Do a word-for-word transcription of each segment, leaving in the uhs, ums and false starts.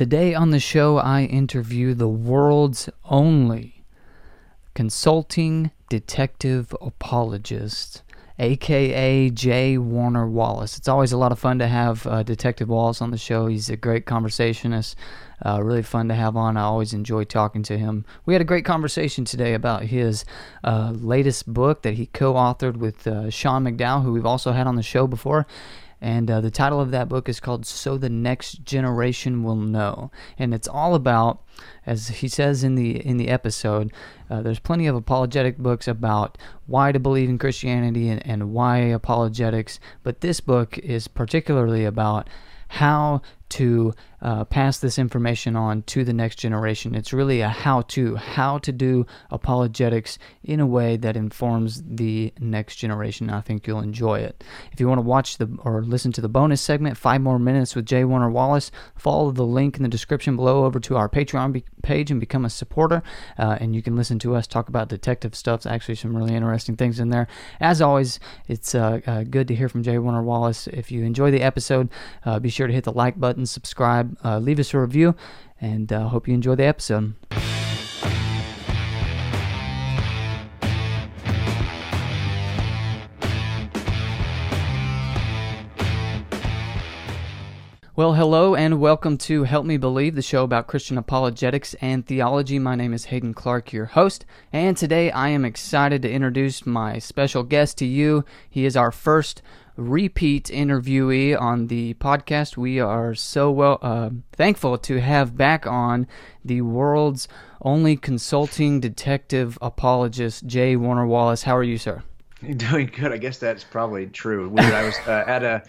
Today on the show, I interview the world's only consulting detective apologist, a k a. J. Warner Wallace. It's always a lot of fun to have uh, Detective Wallace on the show. He's a great conversationist, uh, really fun to have on. I always enjoy talking to him. We had a great conversation today about his uh, latest book that he co-authored with uh, Sean McDowell, who we've also had on the show before. And uh, the title of that book is called So the Next Generation Will Know. And it's all about, as he says in the in the episode, uh, there's plenty of apologetic books about why to believe in Christianity and, and why apologetics. But this book is particularly about how to uh, pass this information on to the next generation. It's really a how-to, how to do apologetics in a way that informs the next generation. I think you'll enjoy it. If you want to watch the or listen to the bonus segment, Five More Minutes with J. Warner Wallace, follow the link in the description below over to our Patreon be- page and become a supporter, uh, and you can listen to us talk about detective stuff. There's actually some really interesting things in there. As always, it's uh, uh, good to hear from J. Warner Wallace. If you enjoy the episode, uh, be sure to hit the like button, subscribe, uh, leave us a review, and uh, hope you enjoy the episode. Well, hello and welcome to Help Me Believe, the show about Christian apologetics and theology. My name is Hayden Clark, your host, and today I am excited to introduce my special guest to you. He is our first repeat interviewee on the podcast. We are so well uh, thankful to have back on the world's only consulting detective apologist, J. Warner Wallace. How are you, sir? Doing good. I guess that's probably true. Weird. I was uh, at a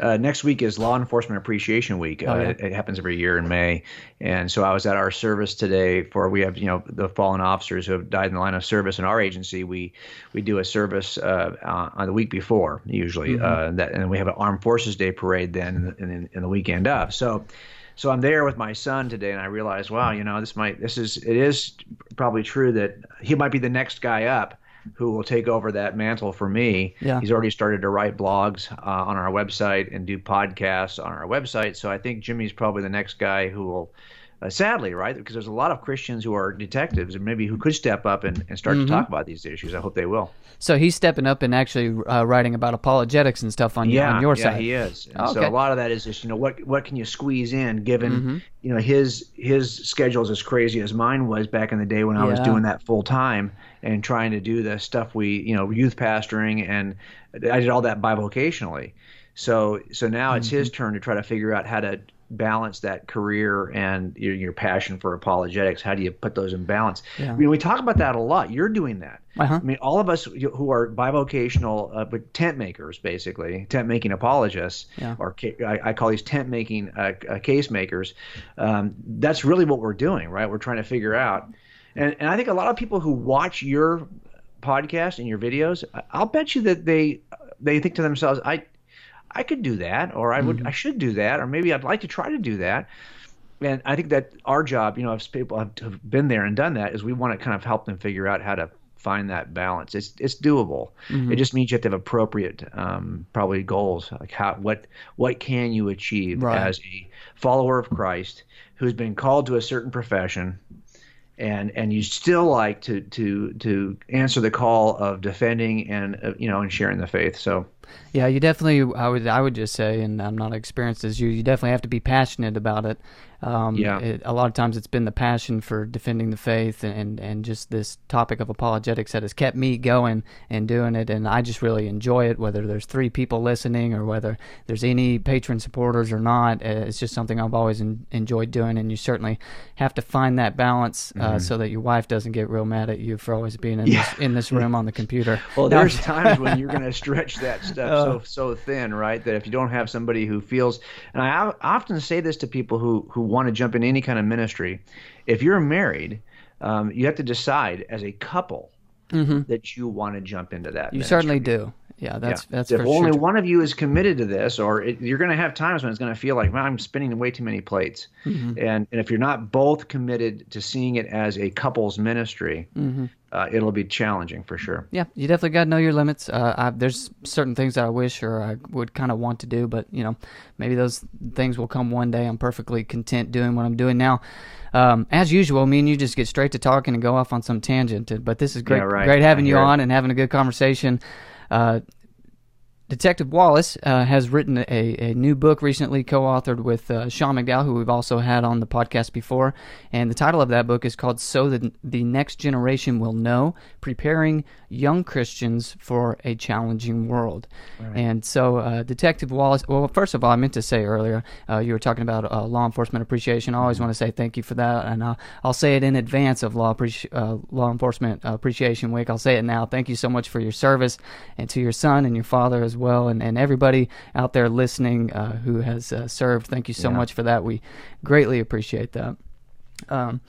uh, next week is Law Enforcement Appreciation Week. Uh, oh, yeah. it, it happens every year in May, and so I was at our service today for we have you know the fallen officers who have died in the line of service in our agency. We we do a service uh, on the week before usually, mm-hmm. uh, that and we have an Armed Forces Day parade then in, in, in the weekend of. So. So I'm there with my son today, and I realized, wow, you know, this might this is it is probably true that he might be the next guy up who will take over that mantle for me. Yeah. He's already started to write blogs uh, on our website and do podcasts on our website. So I think Jimmy's probably the next guy who will uh, – sadly, right, because there's a lot of Christians who are detectives and maybe who could step up and, and start mm-hmm. to talk about these issues. I hope they will. So he's stepping up and actually uh, writing about apologetics and stuff on, yeah, on your yeah, side. Yeah, he is. And okay. So a lot of that is just, you know, what what can you squeeze in given mm-hmm. – you know, his his schedule's as crazy as mine was back in the day when I yeah. was doing that full time and trying to do the stuff we, you know, youth pastoring, and I did all that bivocationally. So so now mm-hmm. it's his turn to try to figure out how to balance that career and your, your passion for apologetics. How do you put those in balance? Yeah. I mean, we talk about that a lot. You're doing that. Uh-huh. I mean, all of us who are bivocational uh, tent makers, basically, tent making apologists, yeah. or ca- I, I call these tent making uh, uh, case makers, um, that's really what we're doing, right? We're trying to figure out. And, and I think a lot of people who watch your podcast and your videos, I'll bet you that they they think to themselves, I I could do that, or I would mm-hmm. I should do that, or maybe I'd like to try to do that. And I think that our job, you know, if people have, have been there and done that, is we want to kind of help them figure out how to find that balance. It's it's doable. Mm-hmm. It just means you have to have appropriate um, probably goals, like how what what can you achieve right. as a follower of Christ who's been called to a certain profession. And and you still like to to to answer the call of defending and uh, you know and sharing the faith. So yeah, you definitely I would I would just say, and I'm not experienced as you, you definitely have to be passionate about it. Um, yeah. It, a lot of times it's been the passion for defending the faith and, and and just this topic of apologetics that has kept me going and doing it, and I just really enjoy it. Whether there's three people listening or whether there's any patron supporters or not, it's just something I've always in, enjoyed doing. And you certainly have to find that balance. Uh, so that your wife doesn't get real mad at you for always being in yeah. this in this room on the computer. Well, there's times when you're going to stretch that stuff uh, so so thin, right? That if you don't have somebody who feels, and I often say this to people who who want to jump into any kind of ministry, if you're married, um, you have to decide as a couple mm-hmm. that you want to jump into that. You ministry. Certainly do. Yeah, that's yeah. that's if for only sure. one of you is committed to this, or it, you're going to have times when it's going to feel like, man, I'm spinning way too many plates. Mm-hmm. And and if you're not both committed to seeing it as a couple's ministry, mm-hmm. uh, it'll be challenging for sure. Yeah, you definitely got to know your limits. Uh, I, there's certain things that I wish or I would kind of want to do, but you know, maybe those things will come one day. I'm perfectly content doing what I'm doing now. Um, as usual, me and you just get straight to talking and go off on some tangent, but this is great, yeah, right. great having you on and having a good conversation. Uh, Detective Wallace uh, has written a, a new book recently, co-authored with uh, Sean McDowell, who we've also had on the podcast before, and the title of that book is called So the, the Next Generation Will Know, Preparing Young Christians for a Challenging World. Right. And so uh, Detective Wallace, well, first of all, I meant to say earlier, uh, you were talking about uh, law enforcement appreciation. I always want to say thank you for that, and uh, I'll say it in advance of Law, Appreci- uh, Law Enforcement Appreciation Week. I'll say it now. Thank you so much for your service, and to your son and your father as well. well and, and everybody out there listening uh, who has uh, served, thank you so yeah. much for that. We greatly appreciate that. Um,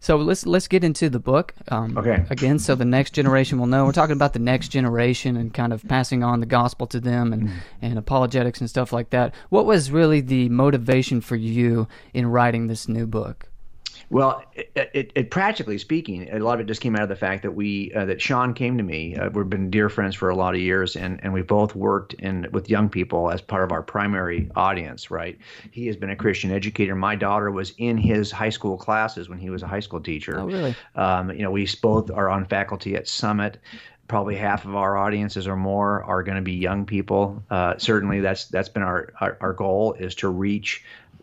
so let's let's get into the book. Um, okay. Again, so the next generation will know. We're talking about the next generation and kind of passing on the gospel to them and, mm. and apologetics and stuff like that. What was really the motivation for you in writing this new book? Well, it, it, it practically speaking, a lot of it just came out of the fact that we uh, that Sean came to me. Uh, we've been dear friends for a lot of years, and, and we both worked in with young people as part of our primary audience, right? He has been a Christian educator. My daughter was in his high school classes when he was a high school teacher. Oh, really? Um, you know, we both are on faculty at Summit. Probably half of our audiences or more are going to be young people. Uh, certainly, that's that's been our, our, our goal, is to reach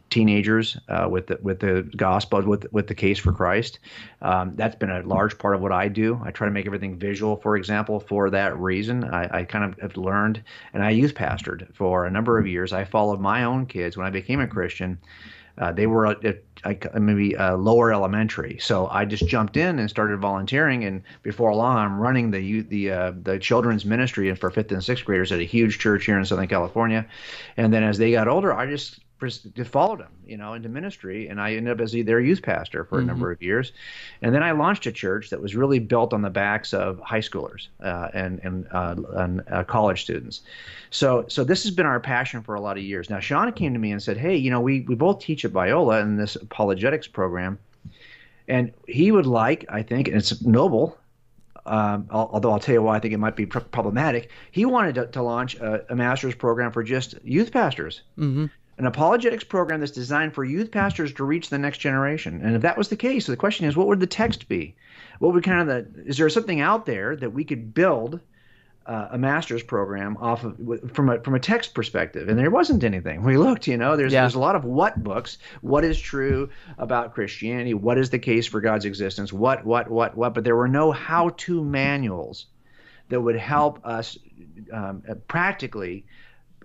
teenagers uh, with the, with the gospel, with with the case for Christ. Um, that's been a large part of what I do. I try to make everything visual, for example, for that reason. I, I kind of have learned, and I youth pastored for a number of years. I followed my own kids when I became a Christian. Uh, they were at, at, at maybe uh, lower elementary, so I just jumped in and started volunteering. And before long, I'm running the youth, the uh, the children's ministry for fifth and sixth graders at a huge church here in Southern California. And then as they got older, I just followed them, you know, into ministry, and I ended up as their youth pastor for a mm-hmm. number of years, and then I launched a church that was really built on the backs of high schoolers uh, and and, uh, and uh, college students. So, so this has been our passion for a lot of years. Now, Sean came to me and said, "Hey, you know, we we both teach at Biola in this apologetics program, and he would like, I think, and it's noble." Um, although I'll tell you why I think it might be pr- problematic. He wanted to, to launch a, a master's program for just youth pastors. Mm-hmm. An apologetics program that's designed for youth pastors to reach the next generation. And if that was the case, the question is, what would the text be? What would kind of the, is there something out there that we could build uh, a master's program off of from a, from a text perspective? And there wasn't anything. We looked, you know, there's, yeah. there's a lot of what books, what is true about Christianity? What is the case for God's existence? What, what, what, what, but there were no how-to manuals that would help us um, practically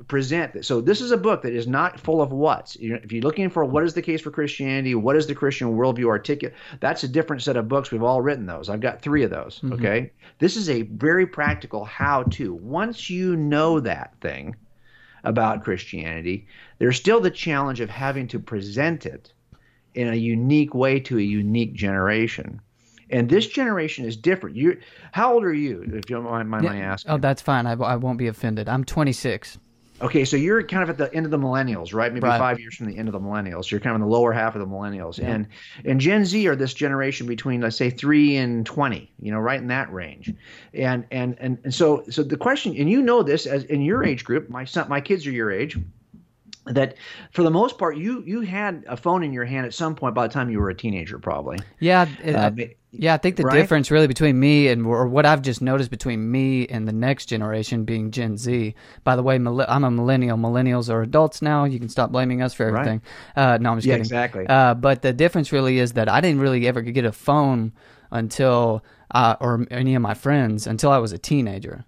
present this. So this is a book that is not full of what's. If you're looking for what is the case for Christianity, what is the Christian worldview articulate, that's a different set of books. We've all written those. I've got three of those. Mm-hmm. Okay. This is a very practical how-to. Once you know that thing about Christianity, there's still the challenge of having to present it in a unique way to a unique generation. And this generation is different. You, how old are you, if you don't mind my yeah. asking? Oh, that's fine. I, I won't be offended. I'm twenty-six. Okay, so you're kind of at the end of the millennials, right? Maybe right. five years from the end of the millennials. You're kind of in the lower half of the millennials. Yeah. And and Gen Z are this generation between, let's say, three and twenty, you know, right in that range. And and and, and so so the question, and you know this as in your age group, my son, my kids are your age, that for the most part, you you had a phone in your hand at some point by the time you were a teenager, probably. Yeah. It, uh, it, Yeah, I think the right? difference really between me and, or what I've just noticed between me and the next generation being Gen Z. By the way, I'm a millennial. Millennials are adults now. You can stop blaming us for everything. Right. Uh, no, I'm just yeah, kidding. Exactly. Uh, but the difference really is that I didn't really ever get a phone until, uh, or any of my friends, until I was a teenager.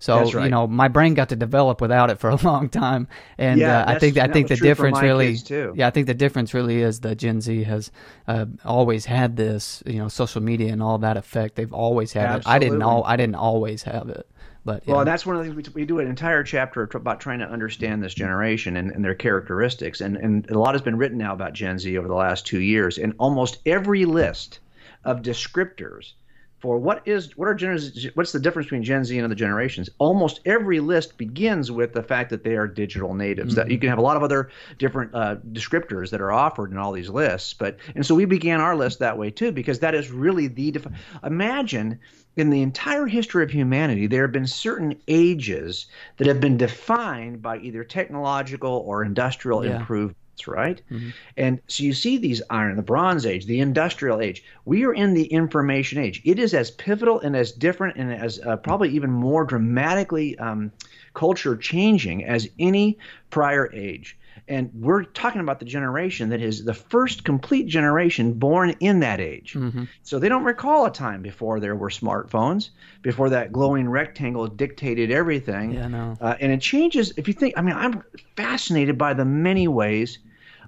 So, right. you know, my brain got to develop without it for a long time. And yeah, uh, I think I think the difference really yeah, I think the difference really is that Gen Z has uh, always had this, you know, social media and all that effect. They've always had Absolutely. it. I didn't all I didn't always have it. But, well, know. that's one of the things we, we do an entire chapter about trying to understand this generation and, and their characteristics. And, and a lot has been written now about Gen Z over the last two years. And almost every list of descriptors for what is what are generations, what's the difference between Gen Z and other generations? Almost every list begins with the fact that they are digital natives. Mm-hmm. That you can have a lot of other different uh, descriptors that are offered in all these lists, but and so we began our list that way too, because that is really the def- imagine. In the entire history of humanity, there have been certain ages that have been defined by either technological or industrial yeah. improvements, right? Mm-hmm. And so you see these iron, the Bronze Age, the Industrial Age. We are in the Information Age. It is as pivotal and as different and as uh, probably even more dramatically um, culture-changing as any prior age. And we're talking about the generation that is the first complete generation born in that age. Mm-hmm. So they don't recall a time before there were smartphones, before that glowing rectangle dictated everything. Yeah, no. uh, and it changes. If you think, I mean, I'm fascinated by the many ways.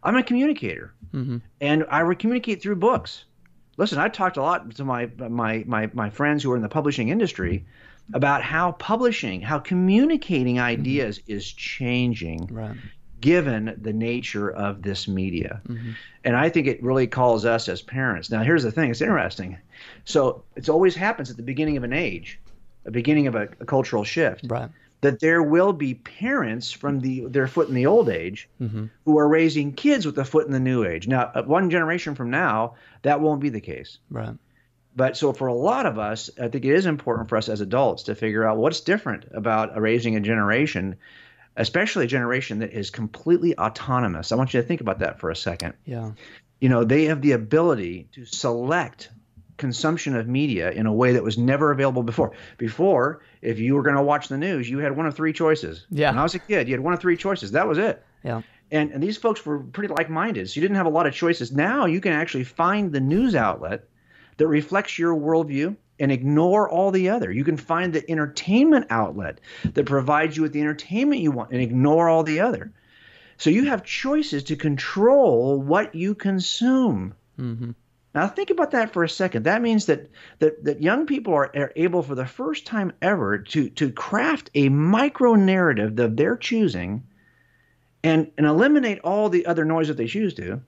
I'm a communicator, mm-hmm. and I communicate through books. Listen, I talked a lot to my my my my friends who are in the publishing industry about how publishing, how communicating ideas mm-hmm. is changing. Right. Given the nature of this media. Mm-hmm. And I think it really calls us as parents. Now, here's the thing. It's interesting. So it always happens at the beginning of an age, the beginning of a, a cultural shift, right. that there will be parents from the their foot in the old age mm-hmm. who are raising kids with a foot in the new age. Now, one generation from now, that won't be the case. Right. But so for a lot of us, I think it is important for us as adults to figure out what's different about raising a generation, especially a generation that is completely autonomous. I want you to think about that for a second. Yeah. You know, they have the ability to select consumption of media in a way that was never available before. Before, if you were going to watch the news, you had one of three choices. Yeah. When I was a kid, you had one of three choices. That was it. Yeah. And and these folks were pretty like-minded, so you didn't have a lot of choices. Now you can actually find the news outlet that reflects your worldview and ignore all the other. You can find the entertainment outlet that provides you with the entertainment you want and ignore all the other. So you have choices to control what you consume. Mm-hmm. Now think about that for a second. That means that that, that young people are, are able for the first time ever to, to craft a micro-narrative of their choosing and, and eliminate all the other noise that they choose to.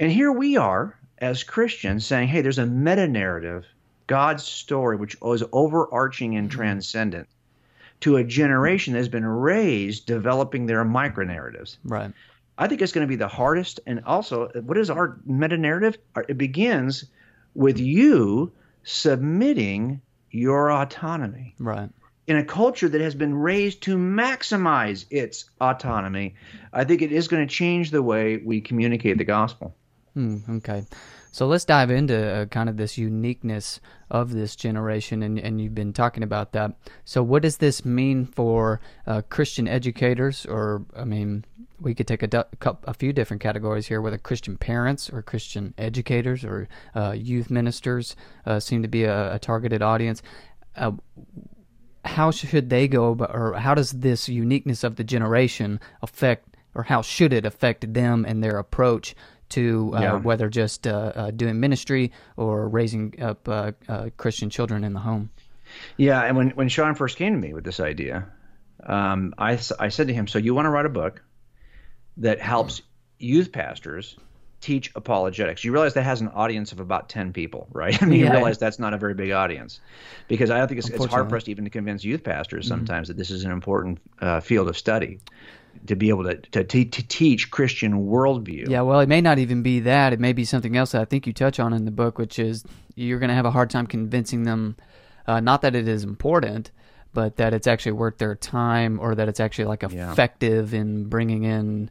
And here we are as Christians saying, hey, there's a meta-narrative, God's story, which is overarching and transcendent, to a generation that has been raised developing their micro-narratives. Right. I think it's going to be the hardest. And also, what is our meta-narrative? It begins with you submitting your autonomy. Right. In a culture that has been raised to maximize its autonomy, I think it is going to change the way we communicate the gospel. Hmm, okay. So let's dive into uh, kind of this uniqueness of this generation, and, and you've been talking about that. So what does this mean for uh, Christian educators, or, I mean, we could take a, du- a few different categories here, whether Christian parents or Christian educators or uh, youth ministers uh, seem to be a, a targeted audience. Uh, how should they go, or how does this uniqueness of the generation affect, or how should it affect them and their approach to uh, yeah. whether just uh, uh, doing ministry or raising up uh, uh, Christian children in the home? Yeah, and when, when Sean first came to me with this idea, um, I, I said to him, so you want to write a book that helps youth pastors teach apologetics. You realize that has an audience of about ten people, right? I mean, yeah. you realize that's not a very big audience, because I don't think it's, it's hard for us to even to convince youth pastors sometimes mm-hmm. that this is an important uh, field of study, to be able to to, te- to teach Christian worldview. Yeah, well, it may not even be that. It may be something else that I think you touch on in the book, which is you're going to have a hard time convincing them, uh, not that it is important, but that it's actually worth their time, or that it's actually like effective yeah. in bringing in,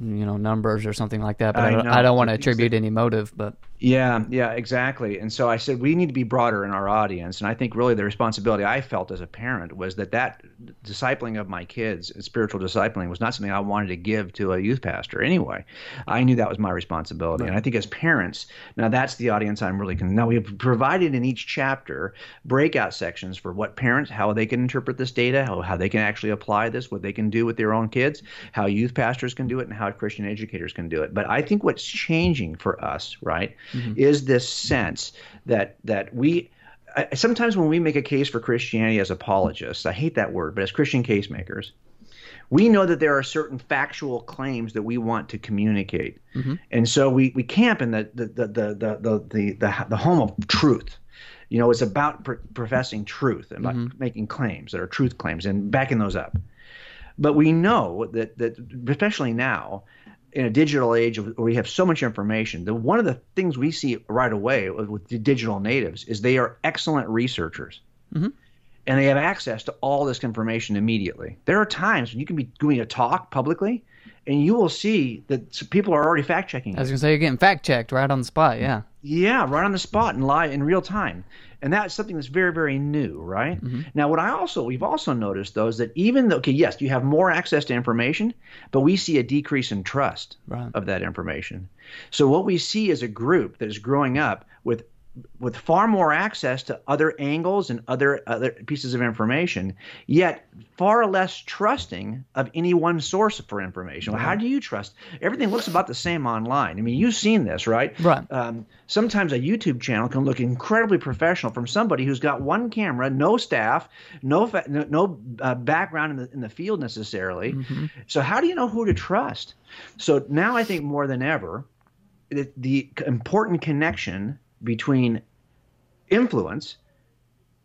you know, numbers or something like that. But I, I don't, I don't want to attribute any motive, but... Yeah, yeah, exactly. And so I said, we need to be broader in our audience. And I think really the responsibility I felt as a parent was that that discipling of my kids, spiritual discipling, was not something I wanted to give to a youth pastor anyway. I knew that was my responsibility. Right. And I think as parents, now that's the audience I'm really going to. Now we have provided in each chapter breakout sections for what parents, how they can interpret this data, how, how they can actually apply this, what they can do with their own kids, how youth pastors can do it, and how Christian educators can do it. But I think what's changing for us, right, Mm-hmm. is this sense that that we – sometimes when we make a case for Christianity as apologists, I hate that word, but as Christian case makers, we know that there are certain factual claims that we want to communicate. Mm-hmm. And so we, we camp in the the the the the the the, the home of truth. You know, it's about pr- professing truth and about mm-hmm. making claims that are truth claims and backing those up. But we know that, that especially now in a digital age where we have so much information, that one of the things we see right away with, with the digital natives is they are excellent researchers. Mm-hmm. And they have access to all this information immediately. There are times when you can be doing a talk publicly, and you will see that people are already fact-checking. I was going to say, you're getting fact-checked right on the spot, yeah. Yeah, right on the spot and live in real time. And that's something that's very, very new, right? Mm-hmm. Now, what I also, we've also noticed, though, is that even though, okay, yes, you have more access to information, but we see a decrease in trust right. of that information. So what we see is a group that is growing up with with far more access to other angles and other other pieces of information, yet far less trusting of any one source for information. Well, how do you trust? Everything looks about the same online. I mean, you've seen this, right? Right. Um, sometimes a YouTube channel can look incredibly professional from somebody who's got one camera, no staff, no fa- no, no uh, background in the, in the field necessarily. Mm-hmm. So how do you know who to trust? So now I think more than ever, the, the important connection between influence,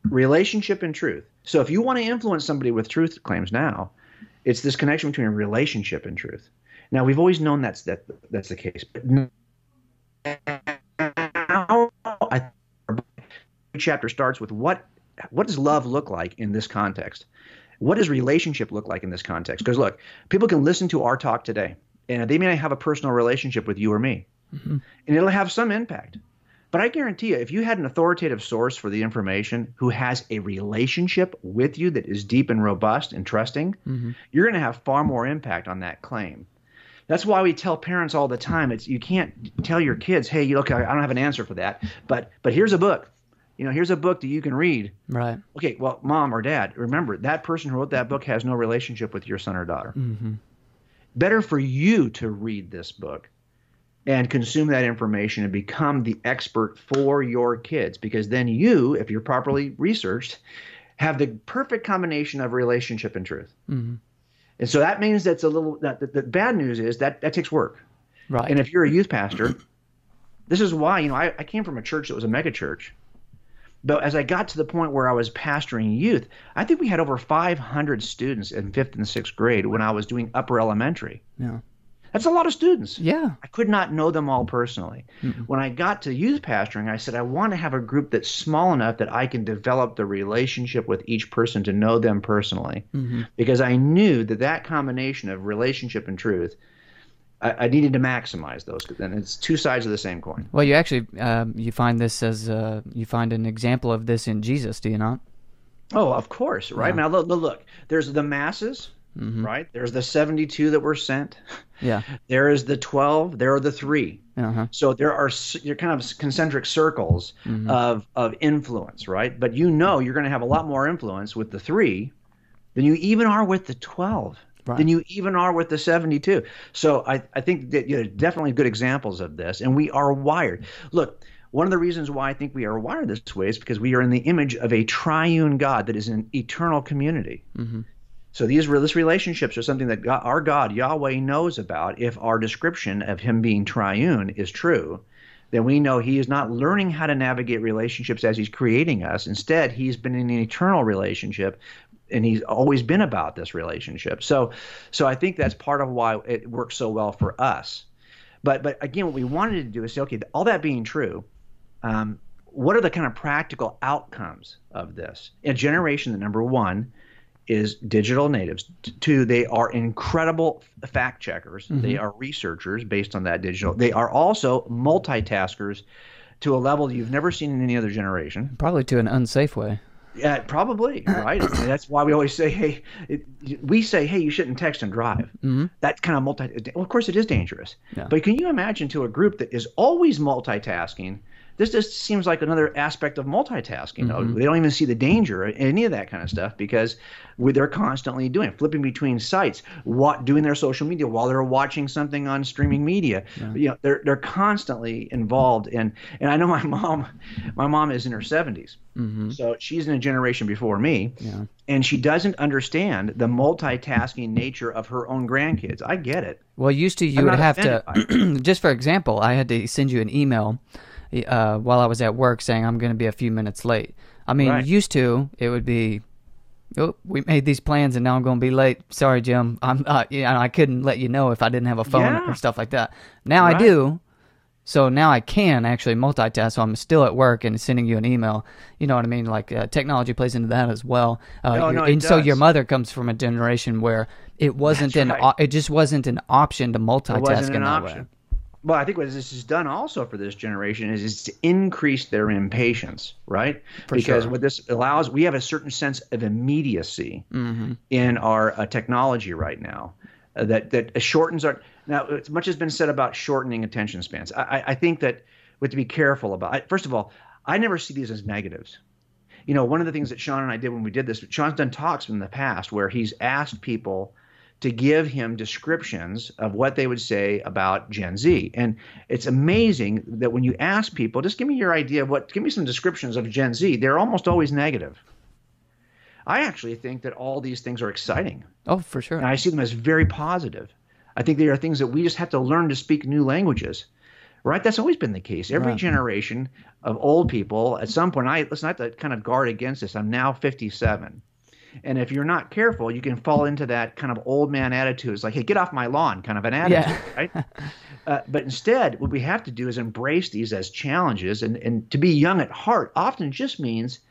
relationship, and truth. So if you want to influence somebody with truth claims now, it's this connection between relationship and truth. Now, we've always known that's that that's the case. But now, I think our chapter starts with what what does love look like in this context? What does relationship look like in this context? Because look, people can listen to our talk today, and they may not have a personal relationship with you or me, mm-hmm. and it'll have some impact. But I guarantee you, if you had an authoritative source for the information who has a relationship with you that is deep and robust and trusting, mm-hmm. you're going to have far more impact on that claim. That's why we tell parents all the time, it's you can't tell your kids, hey, look, I don't have an answer for that, but but here's a book. You know, here's a book that you can read. Right. Okay, well, mom or dad, remember, that person who wrote that book has no relationship with your son or daughter. Mm-hmm. Better for you to read this book and consume that information and become the expert for your kids, because then you, if you're properly researched, have the perfect combination of relationship and truth. Mm-hmm. And so that means that's a little that, – the bad news is that that takes work. Right. And if you're a youth pastor, this is why, you know, I, I came from a church that was a mega church. But as I got to the point where I was pastoring youth, I think we had over five hundred students in fifth and sixth grade when I was doing upper elementary. Yeah. That's a lot of students. Yeah. I could not know them all personally. Mm-hmm. When I got to youth pastoring, I said, I want to have a group that's small enough that I can develop the relationship with each person to know them personally. Mm-hmm. Because I knew that that combination of relationship and truth, I, I needed to maximize those. And it's two sides of the same coin. Well, you actually, um, you find this as, uh, you find an example of this in Jesus, do you not? Oh, of course, right? Yeah. Now, look, look, there's the masses. Mm-hmm. Right? There's the seventy-two that were sent. Yeah. There is the twelve. There are the three. Uh-huh. So there are you're kind of concentric circles mm-hmm. of, of influence, right? But you know you're going to have a lot more influence with the three than you even are with the twelve, right. than you even are with the seventy-two. So I, I think that you know, definitely good examples of this, and we are wired. Look, one of the reasons why I think we are wired this way is because we are in the image of a triune God that is an eternal community. Mm-hmm. So these this relationships are something that God, our God, Yahweh, knows about. If our description of him being triune is true, then we know he is not learning how to navigate relationships as he's creating us. Instead, he's been in an eternal relationship, and he's always been about this relationship. So so I think that's part of why it works so well for us. But, but again, what we wanted to do is say, okay, all that being true, um, what are the kind of practical outcomes of this? In a generation that, number one, is digital natives. Two, they are incredible fact checkers. Mm-hmm. They are researchers based on that digital. They are also multitaskers to a level you've never seen in any other generation. Probably to an unsafe way. Yeah, probably, right? I mean, that's why we always say, hey, it, we say, hey, you shouldn't text and drive. Mm-hmm. That kind of multi. Well, of course, it is dangerous. Yeah. But can you imagine to a group that is always multitasking? This just seems like another aspect of multitasking. Mm-hmm. They don't even see the danger in any of that kind of stuff because they're constantly doing it, flipping between sites, what, doing their social media while they're watching something on streaming media. Yeah. You know, they're they're constantly involved in. And I know my mom, my mom is in her seventies, mm-hmm. so she's in a generation before me, yeah. and she doesn't understand the multitasking nature of her own grandkids. I get it. Well, used to you I'm would have to, just for example, I had to send you an email. uh, while I was at work saying I'm going to be a few minutes late. I mean, right. used to, it would be, oh, we made these plans and now I'm going to be late. Sorry, Jim. I'm, uh, you know, I couldn't let you know if I didn't have a phone yeah. or stuff like that. Now right. I do. So now I can actually multitask. So I'm still at work and sending you an email. You know what I mean? Like uh, technology plays into that as well. Uh, no, no, it and does. So your mother comes from a generation where it wasn't That's an right. o- it just wasn't an option to multitask it wasn't in an that option. way. Well, I think what this has done also for this generation is, is to increase their impatience, right? For because sure. what this allows, we have a certain sense of immediacy mm-hmm. in our uh, technology right now uh, that that shortens our. Now, much has been said about shortening attention spans. I, I think that we have to be careful about it. First of all, I never see these as negatives. You know, one of the things that Sean and I did when we did this, Sean's done talks in the past where he's asked people to give him descriptions of what they would say about Gen Z. And it's amazing that when you ask people, just give me your idea of what, give me some descriptions of Gen Z, they're almost always negative. I actually think that all these things are exciting. Oh, for sure. And I see them as very positive. I think there are things that we just have to learn to speak new languages, right? That's always been the case. Every right. generation of old people, at some point, I listen, I have to kind of guard against this. I'm now fifty-seven. And if you're not careful, you can fall into that kind of old man attitude. It's like, hey, get off my lawn kind of an attitude, yeah. right? Uh, but instead, what we have to do is embrace these as challenges. And, and to be young at heart often just means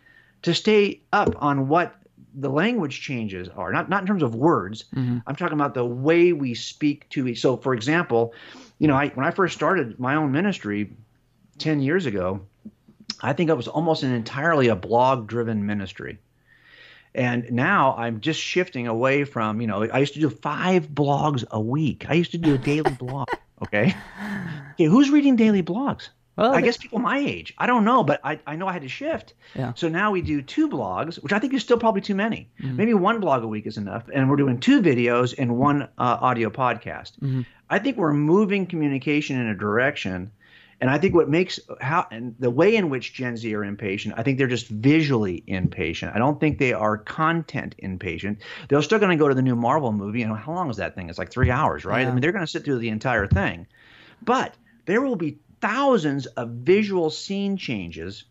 to stay up on what the language changes are, not not in terms of words. Mm-hmm. I'm talking about the way we speak to each. So, for example, you know, I, when I first started my own ministry ten years ago, I think it was almost an entirely a blog-driven ministry. And now I'm just shifting away from, you know, I used to do five blogs a week. I used to do a daily blog, okay? Okay, who's reading daily blogs? Well, I guess people my age. I don't know, but I, I know I had to shift. Yeah. So now we do two blogs, which I think is still probably too many. Mm-hmm. Maybe one blog a week is enough. And we're doing two videos and one uh, audio podcast. Mm-hmm. I think we're moving communication in a direction. And I think what makes how and the way in which Gen Z are impatient, I think they're just visually impatient. I don't think they are content impatient. They're still going to go to the new Marvel movie. And how long is that thing? It's like three hours, right? Yeah. I mean, they're going to sit through the entire thing. But there will be thousands of visual scene changes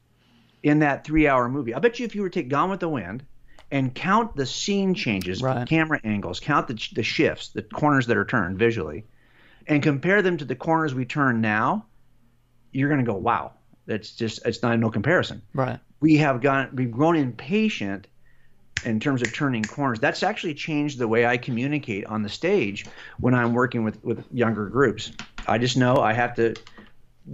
in that three-hour movie. I bet you if you were to take Gone with the Wind and count the scene changes, right. camera angles, count the, the shifts, the corners that are turned visually, and compare them to the corners we turn now, you're going to go, wow, that's just it's not no comparison. Right. We have gone, we've grown impatient in terms of turning corners. That's actually changed the way I communicate on the stage when I'm working with with younger groups. I just know I have to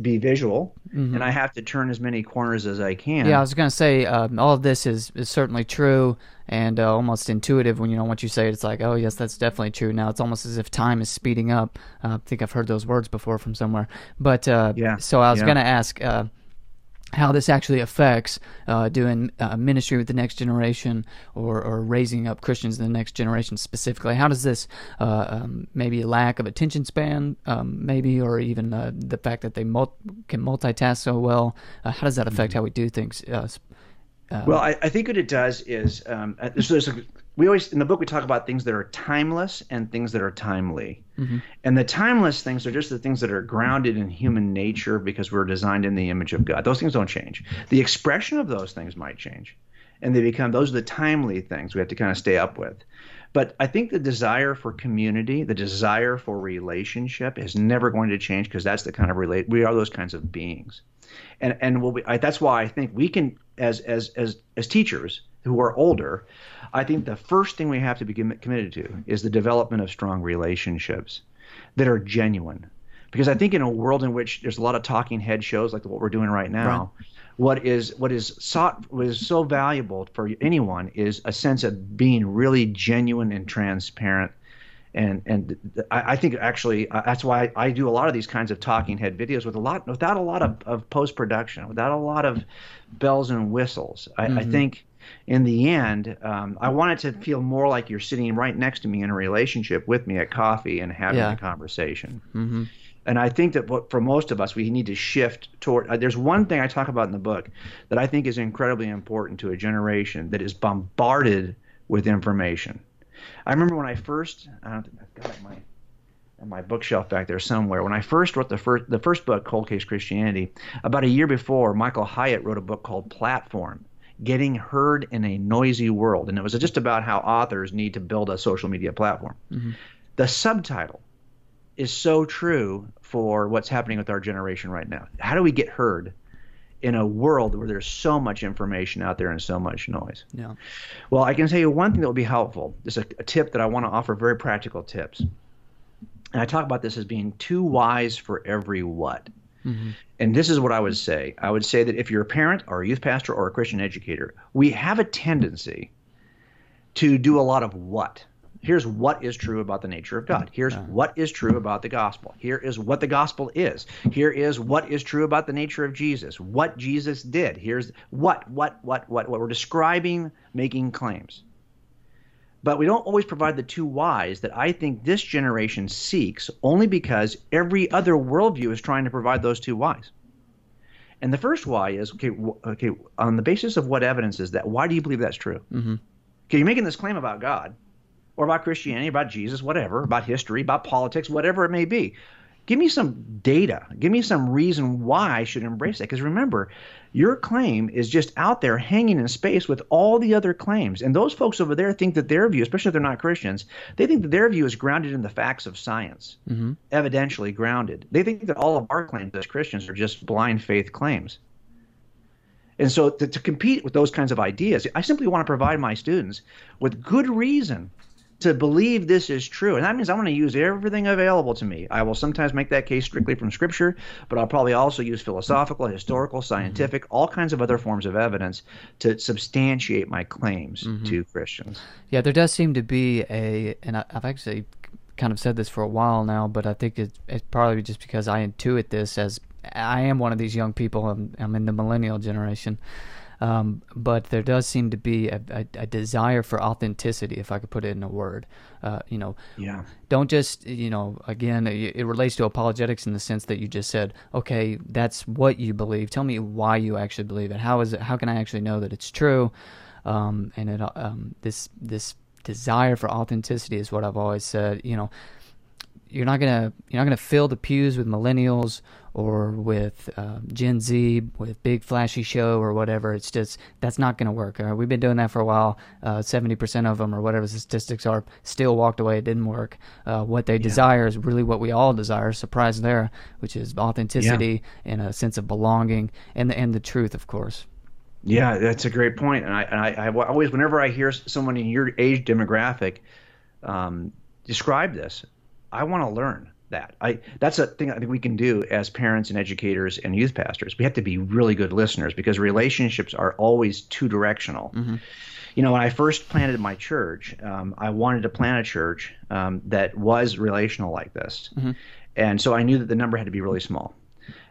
be visual, mm-hmm. and I have to turn as many corners as I can. Yeah, I was going to say um, all of this is, is certainly true and uh, almost intuitive when you know what you say. It's like, oh, yes, that's definitely true. Now it's almost as if time is speeding up. Uh, I think I've heard those words before from somewhere. But uh, yeah. so I was yeah. going to ask uh, how this actually affects uh, doing uh, ministry with the next generation or, or raising up Christians in the next generation specifically. How does this uh, um, maybe lack of attention span, um, maybe, or even uh, the fact that they mul- can multitask so well, uh, how does that affect how we do things? Uh, uh, well, I, I think what it does is um, so there's a, we always in the book we talk about things that are timeless and things that are timely. Mm-hmm. And the timeless things are just the things that are grounded in human nature because we're designed in the image of God. Those things don't change. The expression of those things might change. And they become, those are the timely things we have to kind of stay up with. But I think the desire for community, the desire for relationship is never going to change because that's the kind of relate. We are those kinds of beings. And and we'll be, I, that's why I think we can, as as as as teachers who are older, I think the first thing we have to be committed to is the development of strong relationships that are genuine. Because I think in a world in which there's a lot of talking head shows like what we're doing right now, right. what is what is sought what is so valuable for anyone is a sense of being really genuine and transparent. And and I, I think actually uh, that's why I do a lot of these kinds of talking head videos with a lot without a lot of, of post production, without a lot of bells and whistles. I, mm-hmm. I think. In the end, um, I want it to feel more like you're sitting right next to me in a relationship with me at coffee and having yeah. a conversation. Mm-hmm. And I think that what, for most of us, we need to shift toward uh, – there's one thing I talk about in the book that I think is incredibly important to a generation that is bombarded with information. I remember when I first – I don't think I've got my – on my bookshelf back there somewhere. When I first wrote the first the first book, Cold Case Christianity, about a year before, Michael Hyatt wrote a book called Platform, Getting Heard in a Noisy World. And it was just about how authors need to build a social media platform. Mm-hmm. The subtitle is so true for what's happening with our generation right now. How do we get heard in a world where there's so much information out there and so much noise? Yeah. Well, I can tell you one thing that will be helpful. This is a, a tip that I want to offer, very practical tips. And I talk about this as being too wise for every what. Mm-hmm. And this is what I would say. I would say that if you're a parent or a youth pastor or a Christian educator, we have a tendency to do a lot of what. Here's what is true about the nature of God. Here's what is true about the gospel. Here is what the gospel is. Here is what is true about the nature of Jesus, what Jesus did. Here's what, what, what, what, what. We're describing, making claims. But we don't always provide the two whys that I think this generation seeks, only because every other worldview is trying to provide those two whys. And the first why is, okay, okay, on the basis of what evidence is that? Why do you believe that's true? Mm-hmm. Okay, you're making this claim about God, or about Christianity, about Jesus, whatever, about history, about politics, whatever it may be. Give me some data. Give me some reason why I should embrace that. Because remember, your claim is just out there hanging in space with all the other claims. And those folks over there think that their view, especially if they're not Christians, they think that their view is grounded in the facts of science, mm-hmm. evidentially grounded. They think that all of our claims as Christians are just blind faith claims. And so to, to compete with those kinds of ideas, I simply want to provide my students with good reason to believe this is true. And that means I want to use everything available to me. I will sometimes make that case strictly from Scripture, but I'll probably also use philosophical, historical, scientific, mm-hmm. all kinds of other forms of evidence to substantiate my claims mm-hmm. to Christians. Yeah, there does seem to be a, and I've actually kind of said this for a while now, but I think it's, it's probably just because I intuit this as I am one of these young people. I'm, I'm in the millennial generation. Um, but there does seem to be a, a, a desire for authenticity, if I could put it in a word. Uh, you know, yeah. Don't just, you know, again, it, it relates to apologetics in the sense that you just said, okay, that's what you believe. Tell me why you actually believe it. How is it? How can I actually know that it's true? Um, and it, um, this this desire for authenticity is what I've always said. You know, you're not gonna you're not gonna fill the pews with millennials or with uh, Gen Z, with big flashy show or whatever. It's just, that's not going to work. All right? We've been doing that for a while. Uh, seventy percent of them or whatever the statistics are still walked away. It didn't work. Uh, what they yeah. desire is really what we all desire, surprise there, which is authenticity yeah. and a sense of belonging and the, and the truth, of course. Yeah, that's a great point. And I, and I, I always, whenever I hear someone in your age demographic um, describe this, I want to learn. That I that's a thing I think we can do as parents and educators and youth pastors. We have to be really good listeners, because relationships are always two directional. Mm-hmm. You know, when I first planted my church, um, I wanted to plant a church um, that was relational like this, mm-hmm. and so I knew that the number had to be really small.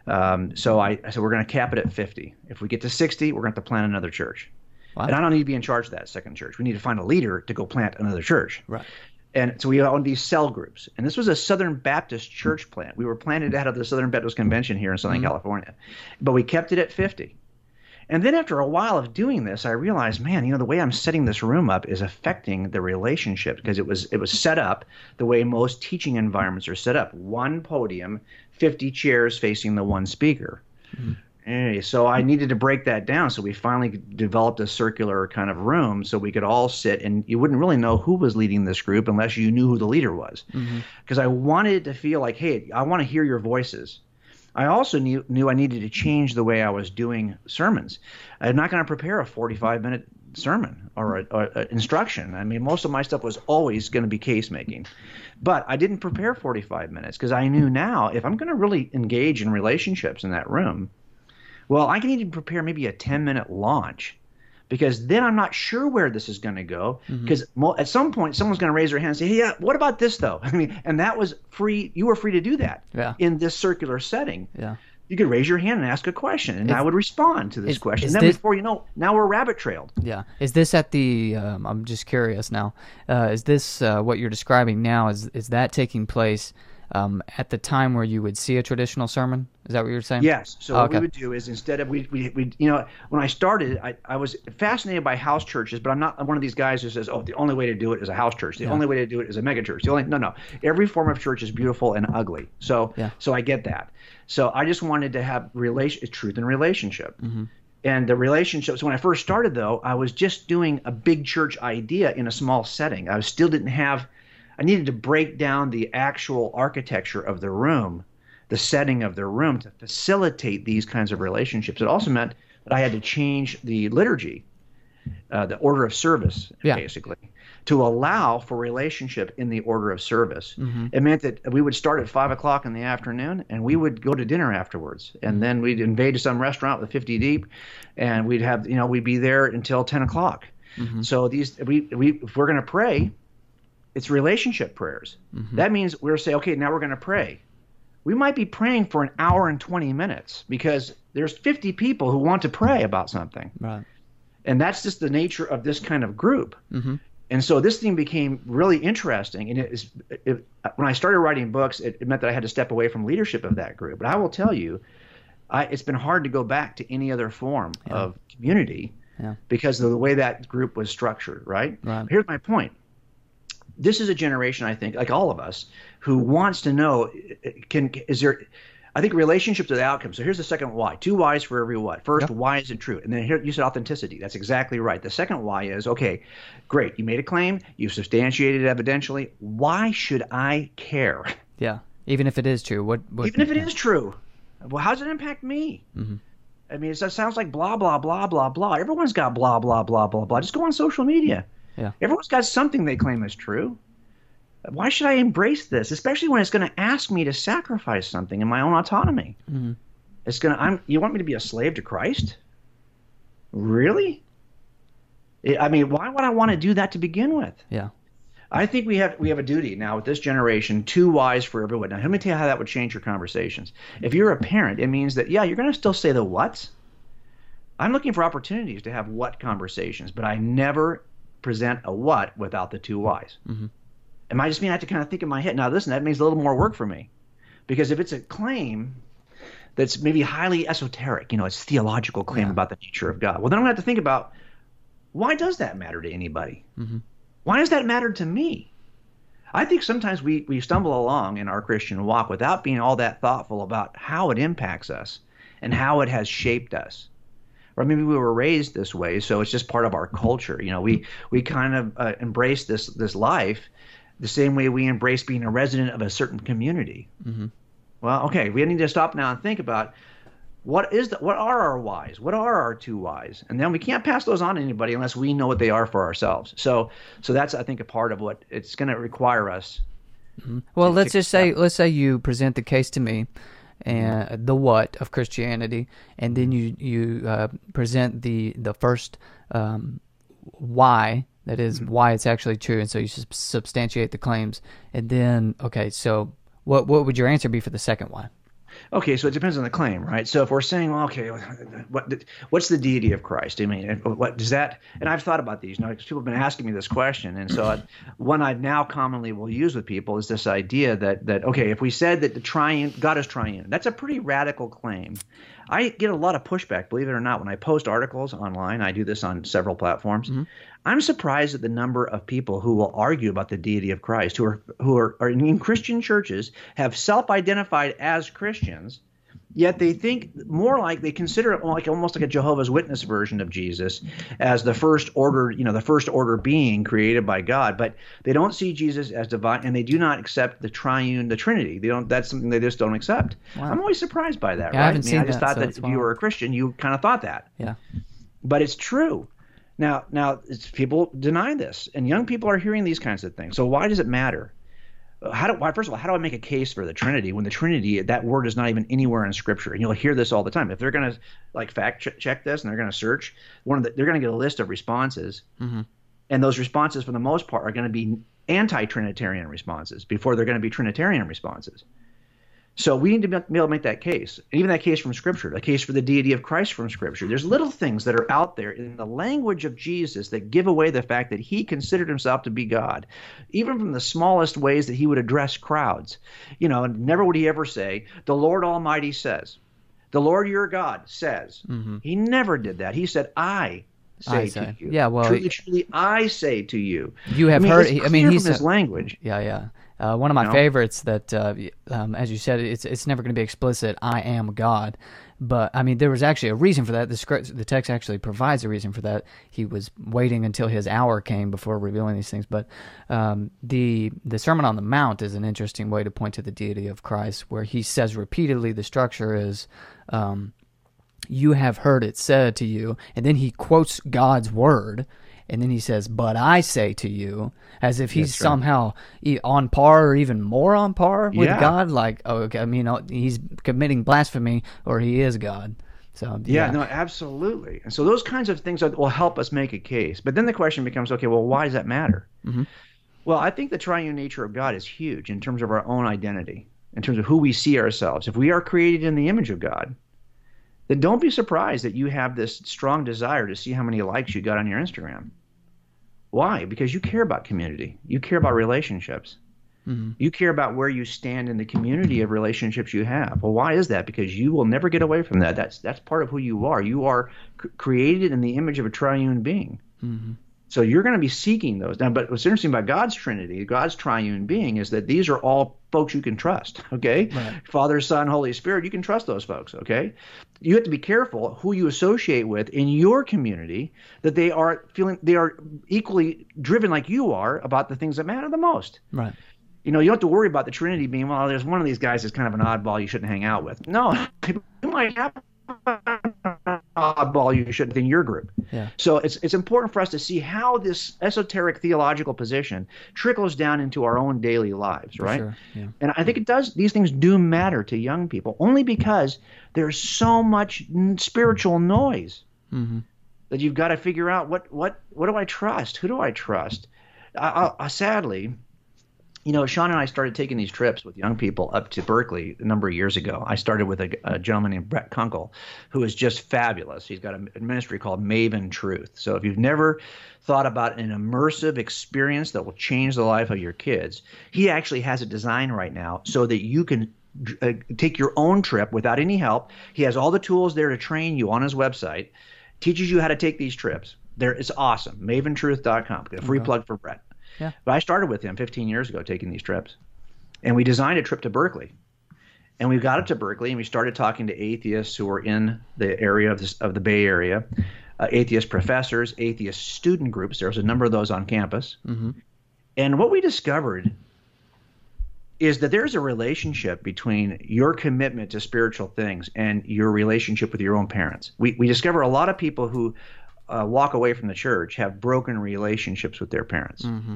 Um, so I, I said, we're going to cap it at fifty. If we get to sixty, we're going to have to plant another church. Wow. And I don't need to be in charge of that second church. We need to find a leader to go plant another church. Right. And so we owned these cell groups. And this was a Southern Baptist church plant. We were planted out of the Southern Baptist Convention here in Southern mm-hmm. California. But we kept it at fifty. And then after a while of doing this, I realized, man, you know, the way I'm setting this room up is affecting the relationship, because it was it was set up the way most teaching environments are set up. One podium, fifty chairs facing the one speaker. Mm-hmm. So I needed to break that down. So we finally developed a circular kind of room so we could all sit, and you wouldn't really know who was leading this group unless you knew who the leader was. Because mm-hmm. I wanted to feel like, hey, I want to hear your voices. I also knew, knew I needed to change the way I was doing sermons. I'm not going to prepare a forty-five minute sermon or a, or a instruction. I mean, most of my stuff was always going to be case making, but I didn't prepare forty-five minutes, because I knew now if I'm going to really engage in relationships in that room, well, I can need to prepare maybe a ten minute launch, because then I'm not sure where this is going to go, because mm-hmm. mo- at some point someone's going to raise their hand and say, hey, yeah, what about this though? I mean, and that was free. You were free to do that yeah. in this circular setting. Yeah. You could raise your hand and ask a question, and is, I would respond to this is, question. Is and then this, before you know, now we're rabbit trailed. Yeah. Is this at the um, – I'm just curious now. Uh, is this uh, what you're describing now? Is, is that taking place – um, at the time where you would see a traditional sermon? Is that what you're saying? Yes. So oh, okay. what we would do is instead of we we we you know when I started I, I was fascinated by house churches, but I'm not one of these guys who says, oh, the only way to do it is a house church. The yeah. only way to do it is a megachurch. The only no no every form of church is beautiful and ugly. So yeah. so I get that. So I just wanted to have relation truth and relationship. Mm-hmm. And the relationship. So when I first started, though, I was just doing a big church idea in a small setting. I still didn't have. I needed to break down the actual architecture of the room, the setting of the room, to facilitate these kinds of relationships. It also meant that I had to change the liturgy, uh, the order of service, yeah. basically, to allow for relationship in the order of service. Mm-hmm. It meant that we would start at five o'clock in the afternoon, and we would go to dinner afterwards, and mm-hmm. then we'd invade some restaurant with fifty deep, and we'd have you know we'd be there until ten o'clock. Mm-hmm. So these we we if we're going to pray, it's relationship prayers. Mm-hmm. That means we're saying, okay, now we're going to pray. We might be praying for an hour and twenty minutes because there's fifty people who want to pray about something, right? And that's just the nature of this kind of group. Mm-hmm. And so this thing became really interesting. And it is, it, when I started writing books, it, it meant that I had to step away from leadership of that group. But I will tell you, I, it's been hard to go back to any other form yeah. of community yeah. because of the way that group was structured, right? right? Here's my point. This is a generation, I think, like all of us, who wants to know, can is there – I think relationships are the outcome. So here's the second why. Two whys for every what. First, yep. why is it true? And then here you said authenticity. That's exactly right. The second why is, okay, great. You made a claim. You've substantiated it evidentially. Why should I care? Yeah. Even if it is true. What? what Even if it yeah. is true. Well, how does it impact me? Mm-hmm. I mean, it sounds like blah, blah, blah, blah, blah. Everyone's got blah, blah, blah, blah, blah. Just go on social media. Yeah. Everyone's got something they claim is true. Why should I embrace this, especially when it's going to ask me to sacrifice something in my own autonomy? Mm-hmm. It's going to. I'm. You want me to be a slave to Christ? Really? I mean, why would I want to do that to begin with? Yeah. I think we have we have a duty now with this generation. Two whys for everyone. Now, let me tell you how that would change your conversations. If you're a parent, it means that yeah, you're going to still say the whats. I'm looking for opportunities to have what conversations, but I never present a what without the two whys. Mm-hmm. It might just mean I have to kind of think in my head, now listen, that means a little more work for me. Because if it's a claim that's maybe highly esoteric, you know, it's a theological claim yeah. about the nature of God, well, then I'm going to have to think about, why does that matter to anybody? Mm-hmm. Why does that matter to me? I think sometimes we, we stumble along in our Christian walk without being all that thoughtful about how it impacts us and how it has shaped us. Or maybe we were raised this way, so it's just part of our culture. You know, we, we kind of uh, embrace this this life the same way we embrace being a resident of a certain community. Mm-hmm. Well, okay, we need to stop now and think about what is the, what are our whys? What are our two whys? And then we can't pass those on to anybody unless we know what they are for ourselves. So, so that's I think a part of what it's going to require us. Mm-hmm. Well, to, let's to, just say uh, let's say you present the case to me, and the what of Christianity, and then you you uh, present the the first um, why. That is why it's actually true, and so you substantiate the claims. And then, okay, so what what would your answer be for the second why? Okay, so it depends on the claim, right? So if we're saying, well, okay, what what's the deity of Christ? I mean, what does that – and I've thought about these. You know, people have been asking me this question, and so I, one I now commonly will use with people is this idea that, that okay, if we said that the triune – God is triune, that's a pretty radical claim. I get a lot of pushback, believe it or not. When I post articles online, I do this on several platforms. Mm-hmm. I'm surprised at the number of people who will argue about the deity of Christ, who are who are, are in Christian churches, have self-identified as Christians, yet they think more like they consider it like almost like a Jehovah's Witness version of Jesus as the first order, you know, the first order being created by God. But they don't see Jesus as divine, and they do not accept the triune, the Trinity. They don't. That's something they just don't accept. Wow. I'm always surprised by that. Yeah, right? I haven't I mean, seen I just that, thought so that if wild. You were a Christian, you kind of thought that. Yeah. But it's true. Now, now it's, people deny this, and young people are hearing these kinds of things. So why does it matter? How do why, first of all, how do I make a case for the Trinity when the Trinity, that word is not even anywhere in Scripture? And you'll hear this all the time. If they're going to like fact ch- check this and they're going to search, one of the, they're going to get a list of responses, mm-hmm. and those responses for the most part are going to be anti-Trinitarian responses before they're going to be Trinitarian responses. So we need to be able to make that case, and even that case from Scripture, a case for the deity of Christ from Scripture. There's little things that are out there in the language of Jesus that give away the fact that he considered himself to be God, even from the smallest ways that he would address crowds. You know, and never would he ever say, "The Lord Almighty says," "The Lord your God says." Mm-hmm. He never did that. He said, "I say, I say. to you." Yeah, well, truly, truly, I say to you. You have I mean, heard. It's I mean, he's his language. Yeah, yeah. Uh, one of my no. favorites that, uh, um, as you said, it's it's never going to be explicit, I am God. But, I mean, there was actually a reason for that. The script, the text actually provides a reason for that. He was waiting until his hour came before revealing these things. But um, the the Sermon on the Mount is an interesting way to point to the deity of Christ, where he says repeatedly the structure is, um, you have heard it said to you, and then he quotes God's word. And then he says, but I say to you, as if he's right. somehow on par or even more on par with yeah. God. Like, oh, okay, I mean, he's committing blasphemy or he is God. So yeah, yeah, no, absolutely. And so those kinds of things will help us make a case. But then the question becomes, okay, well, why does that matter? Mm-hmm. Well, I think the triune nature of God is huge in terms of our own identity, in terms of who we see ourselves. If we are created in the image of God, then don't be surprised that you have this strong desire to see how many likes you got on your Instagram. Why? Because you care about community. You care about relationships. Mm-hmm. You care about where you stand in the community of relationships you have. Well, why is that? Because you will never get away from that. That's that's part of who you are. You are c- created in the image of a triune being. Mm-hmm. So you're going to be seeking those. Now, but what's interesting about God's Trinity, God's triune being, is that these are all folks you can trust, okay? Right. Father, Son, Holy Spirit, you can trust those folks, okay? You have to be careful who you associate with in your community, that they are feeling they are equally driven like you are about the things that matter the most. Right. You know, you don't have to worry about the Trinity being, well, there's one of these guys that's kind of an oddball you shouldn't hang out with. No, you might have oddball you should in your group. Yeah. So it's it's important for us to see how this esoteric theological position trickles down into our own daily lives, right? Sure. Yeah. And I think it does. These things do matter to young people only because there's so much spiritual noise mm-hmm. that you've got to figure out what what what do I trust? Who do I trust? I, I, I, sadly. You know, Sean and I started taking these trips with young people up to Berkeley a number of years ago. I started with a, a gentleman named Brett Kunkel, who is just fabulous. He's got a ministry called Maven Truth. So if you've never thought about an immersive experience that will change the life of your kids, he actually has a design right now so that you can uh, take your own trip without any help. He has all the tools there to train you on his website, teaches you how to take these trips. There, it's awesome. Maven Truth dot com. A free okay. plug for Brett. Yeah. But I started with him fifteen years ago taking these trips, and we designed a trip to Berkeley, and we got up to Berkeley and we started talking to atheists who were in the area of, this, of the Bay Area, uh, atheist professors, atheist student groups. There was a number of those on campus. Mm-hmm. And what we discovered is that there's a relationship between your commitment to spiritual things and your relationship with your own parents. We, we discover a lot of people who Uh, walk away from the church have broken relationships with their parents, mm-hmm.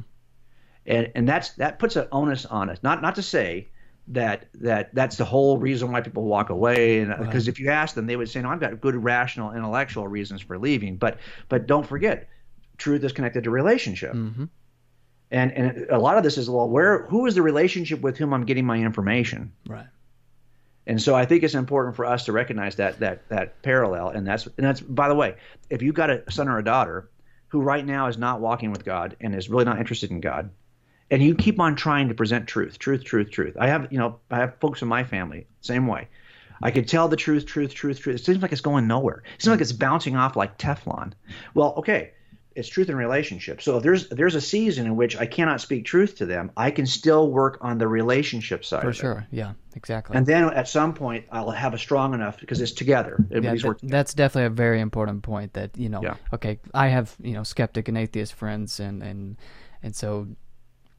and and that's that puts an onus on us. Not not to say that that that's the whole reason why people walk away, and because right. if you ask them, they would say, "No, I've got good rational, intellectual reasons for leaving." But but don't forget, truth is connected to relationship, mm-hmm. and and a lot of this is well, where who is the relationship with whom I'm getting my information, right? And so I think it's important for us to recognize that that that parallel, and that's and that's by the way, if you've got a son or a daughter who right now is not walking with God and is really not interested in God, and you keep on trying to present truth, truth, truth, truth. I have you know I have folks in my family same way. I could tell the truth, truth, truth, truth. It seems like it's going nowhere. It seems like it's bouncing off like Teflon. Well, okay, it's truth in relationship. So if there's there's a season in which I cannot speak truth to them, I can still work on the relationship side. For of sure, it. yeah, exactly. And then at some point, I'll have a strong enough because it's together. It, yeah, that, that's definitely a very important point. That you know, yeah. okay, I have you know skeptic and atheist friends, and and and so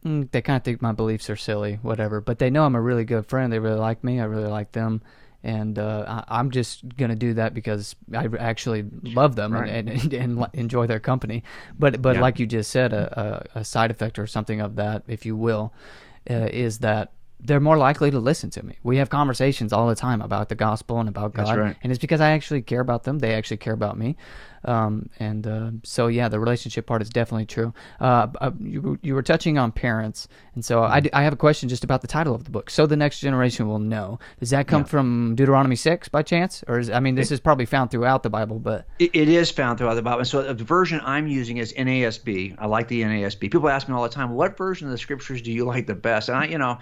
mm, they kind of think my beliefs are silly, whatever. But they know I'm a really good friend. They really like me. I really like them. And uh, I'm just going to do that because I actually love them right. and, and, and enjoy their company. But but yeah. like you just said, a, a side effect or something of that, if you will, uh, is that they're more likely to listen to me. We have conversations all the time about the gospel and about God. That's right. And it's because I actually care about them. They actually care about me. Um, and uh, so, yeah, the relationship part is definitely true. Uh, you, you were touching on parents. And so I, I have a question just about the title of the book. So the Next Generation Will Know. Does that come yeah. from Deuteronomy six by chance? Or is, I mean, this it, is probably found throughout the Bible, but. It, it is found throughout the Bible. And so the version I'm using is N A S B. I like the N A S B. People ask me all the time, what version of the scriptures do you like the best? And I, you know,